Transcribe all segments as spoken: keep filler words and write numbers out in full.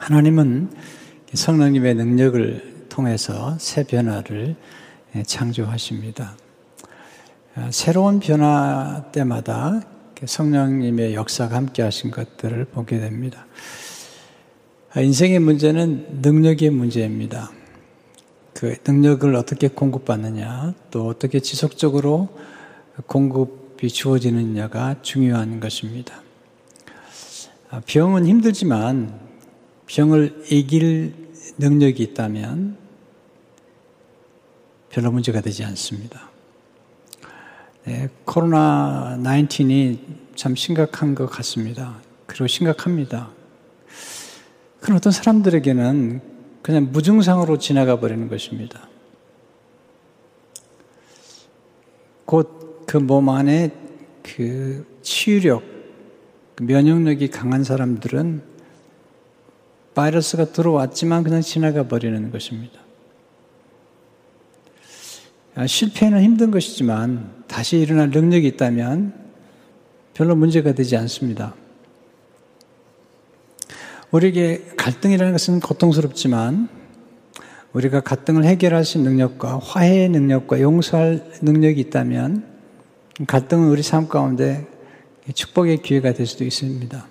하나님은 성령님의 능력을 통해서 새 변화를 창조하십니다. 새로운 변화 때마다 성령님의 역사가 함께 하신 것들을 보게 됩니다. 인생의 문제는 능력의 문제입니다. 그 능력을 어떻게 공급받느냐, 또 어떻게 지속적으로 공급이 주어지느냐가 중요한 것입니다. 병은 힘들지만 병을 이길 능력이 있다면 별로 문제가 되지 않습니다. 네, 코로나 십구이 참 심각한 것 같습니다. 그리고 심각합니다. 그런 어떤 사람들에게는 그냥 무증상으로 지나가 버리는 것입니다. 곧 그 몸 안에 그 치유력, 면역력이 강한 사람들은 바이러스가 들어왔지만 그냥 지나가 버리는 것입니다. 실패는 힘든 것이지만 다시 일어날 능력이 있다면 별로 문제가 되지 않습니다. 우리에게 갈등이라는 것은 고통스럽지만 우리가 갈등을 해결할 수 있는 능력과 화해의 능력과 용서할 능력이 있다면 갈등은 우리 삶 가운데 축복의 기회가 될 수도 있습니다.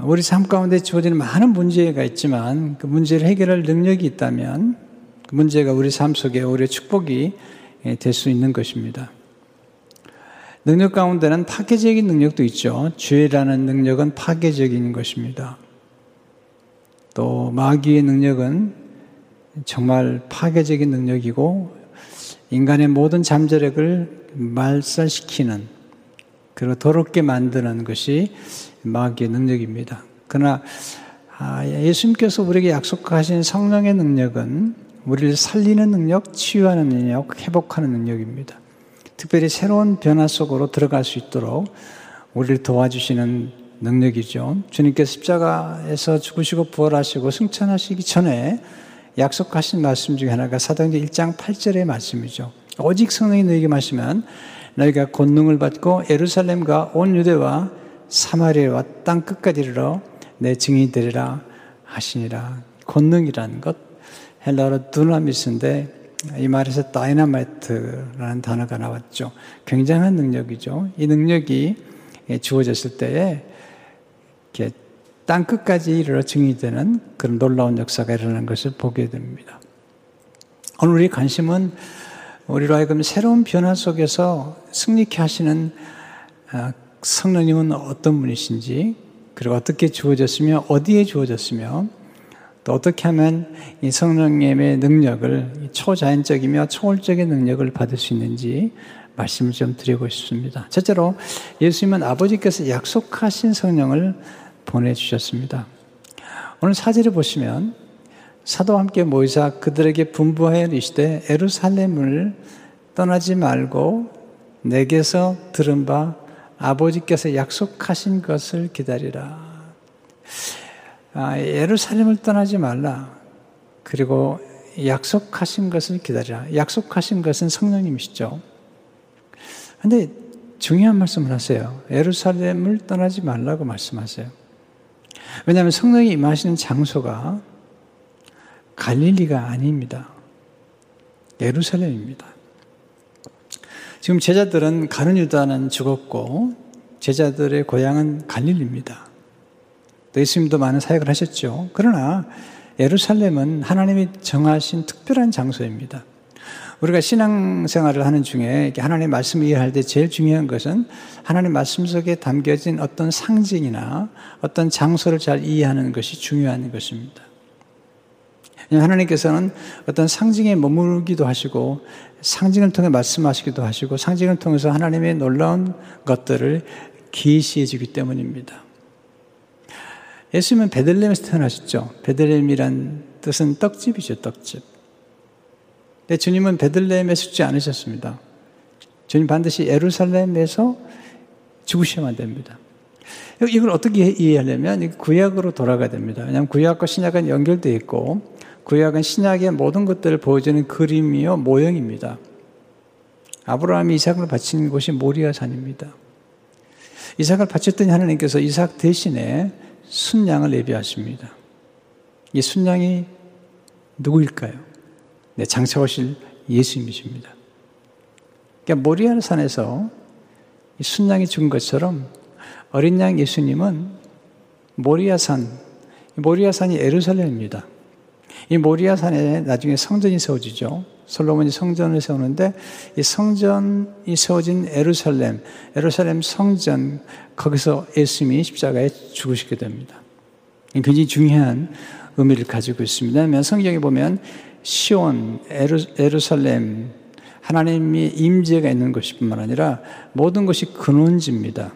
우리 삶 가운데 주어지는 많은 문제가 있지만 그 문제를 해결할 능력이 있다면 그 문제가 우리 삶 속에 오히려 축복이 될 수 있는 것입니다. 능력 가운데는 파괴적인 능력도 있죠. 죄라는 능력은 파괴적인 것입니다. 또 마귀의 능력은 정말 파괴적인 능력이고 인간의 모든 잠재력을 말살시키는 그리고 더럽게 만드는 것이 마귀의 능력입니다. 그러나 예수님께서 우리에게 약속하신 성령의 능력은 우리를 살리는 능력, 치유하는 능력, 회복하는 능력입니다. 특별히 새로운 변화 속으로 들어갈 수 있도록 우리를 도와주시는 능력이죠. 주님께서 십자가에서 죽으시고 부활하시고 승천하시기 전에 약속하신 말씀 중에 하나가 사도행전 일 장 팔 절의 말씀이죠. 오직 성령이 너에게 마시면 너희가 권능을 받고 예루살렘과 온 유대와 사마리아와 땅 끝까지 이르러 내 증인이 되리라 하시니라. 권능이라는 것 헬라어로 두나미스인데 이 말에서 다이나마이트라는 단어가 나왔죠. 굉장한 능력이죠. 이 능력이 주어졌을 때에 이렇게 땅 끝까지 이르러 증인이 되는 그런 놀라운 역사가 일어나는 것을 보게 됩니다. 오늘 우리 관심은 우리로 하여금 새로운 변화 속에서 승리케 하시는 성령님은 어떤 분이신지, 그리고 어떻게 주어졌으며 어디에 주어졌으며 또 어떻게 하면 이 성령님의 능력을 초자연적이며 초월적인 능력을 받을 수 있는지 말씀을 좀 드리고 싶습니다. 첫째로 예수님은 아버지께서 약속하신 성령을 보내주셨습니다. 오늘 사제를 보시면 사도와 함께 모이사 그들에게 분부하여 이르시되 예루살렘을 떠나지 말고 내게서 들은 바 아버지께서 약속하신 것을 기다리라. 아, 예루살렘을 떠나지 말라. 그리고 약속하신 것을 기다리라. 약속하신 것은 성령님이시죠. 그런데 중요한 말씀을 하세요. 예루살렘을 떠나지 말라고 말씀하세요. 왜냐하면 성령이 임하시는 장소가 갈릴리가 아닙니다. 예루살렘입니다. 지금 제자들은 가룟 유다는 죽었고 제자들의 고향은 갈릴리입니다. 또 예수님도 많은 사역을 하셨죠. 그러나 예루살렘은 하나님이 정하신 특별한 장소입니다. 우리가 신앙생활을 하는 중에 하나님의 말씀을 이해할 때 제일 중요한 것은 하나님의 말씀 속에 담겨진 어떤 상징이나 어떤 장소를 잘 이해하는 것이 중요한 것입니다. 하나님께서는 어떤 상징에 머무르기도 하시고 상징을 통해 말씀하시기도 하시고 상징을 통해서 하나님의 놀라운 것들을 계시해 주기 때문입니다. 예수님은 베들레헴에서 태어나셨죠. 베들레헴이란 뜻은 떡집이죠. 떡집. 근데 주님은 베들레헴에 죽지 않으셨습니다. 주님 반드시 예루살렘에서 죽으셔야만 됩니다. 이걸 어떻게 이해하려면 구약으로 돌아가야 됩니다. 왜냐하면 구약과 신약은 연결되어 있고 구약은 신약의 모든 것들을 보여주는 그림이요 모형입니다. 아브라함이 이삭을 바친 곳이 모리아산입니다. 이삭을 바쳤더니 하나님께서 이삭 대신에 순양을 예비하십니다. 이 순양이 누구일까요? 네, 장차 오실 예수님이십니다. 그러니까 모리아 산에서 이 순양이 죽은 것처럼 어린 양 예수님은 모리아 산, 모리아 산이 예루살렘입니다. 이 모리아 산에 나중에 성전이 세워지죠. 솔로몬이 성전을 세우는데 이 성전이 세워진 예루살렘, 예루살렘 성전, 거기서 예수님이 십자가에 죽으시게 됩니다. 굉장히 중요한 의미를 가지고 있습니다. 왜냐하면 성경에 보면 시온, 예루, 예루살렘, 하나님이 임재가 있는 것뿐만 아니라 모든 것이 근원지입니다.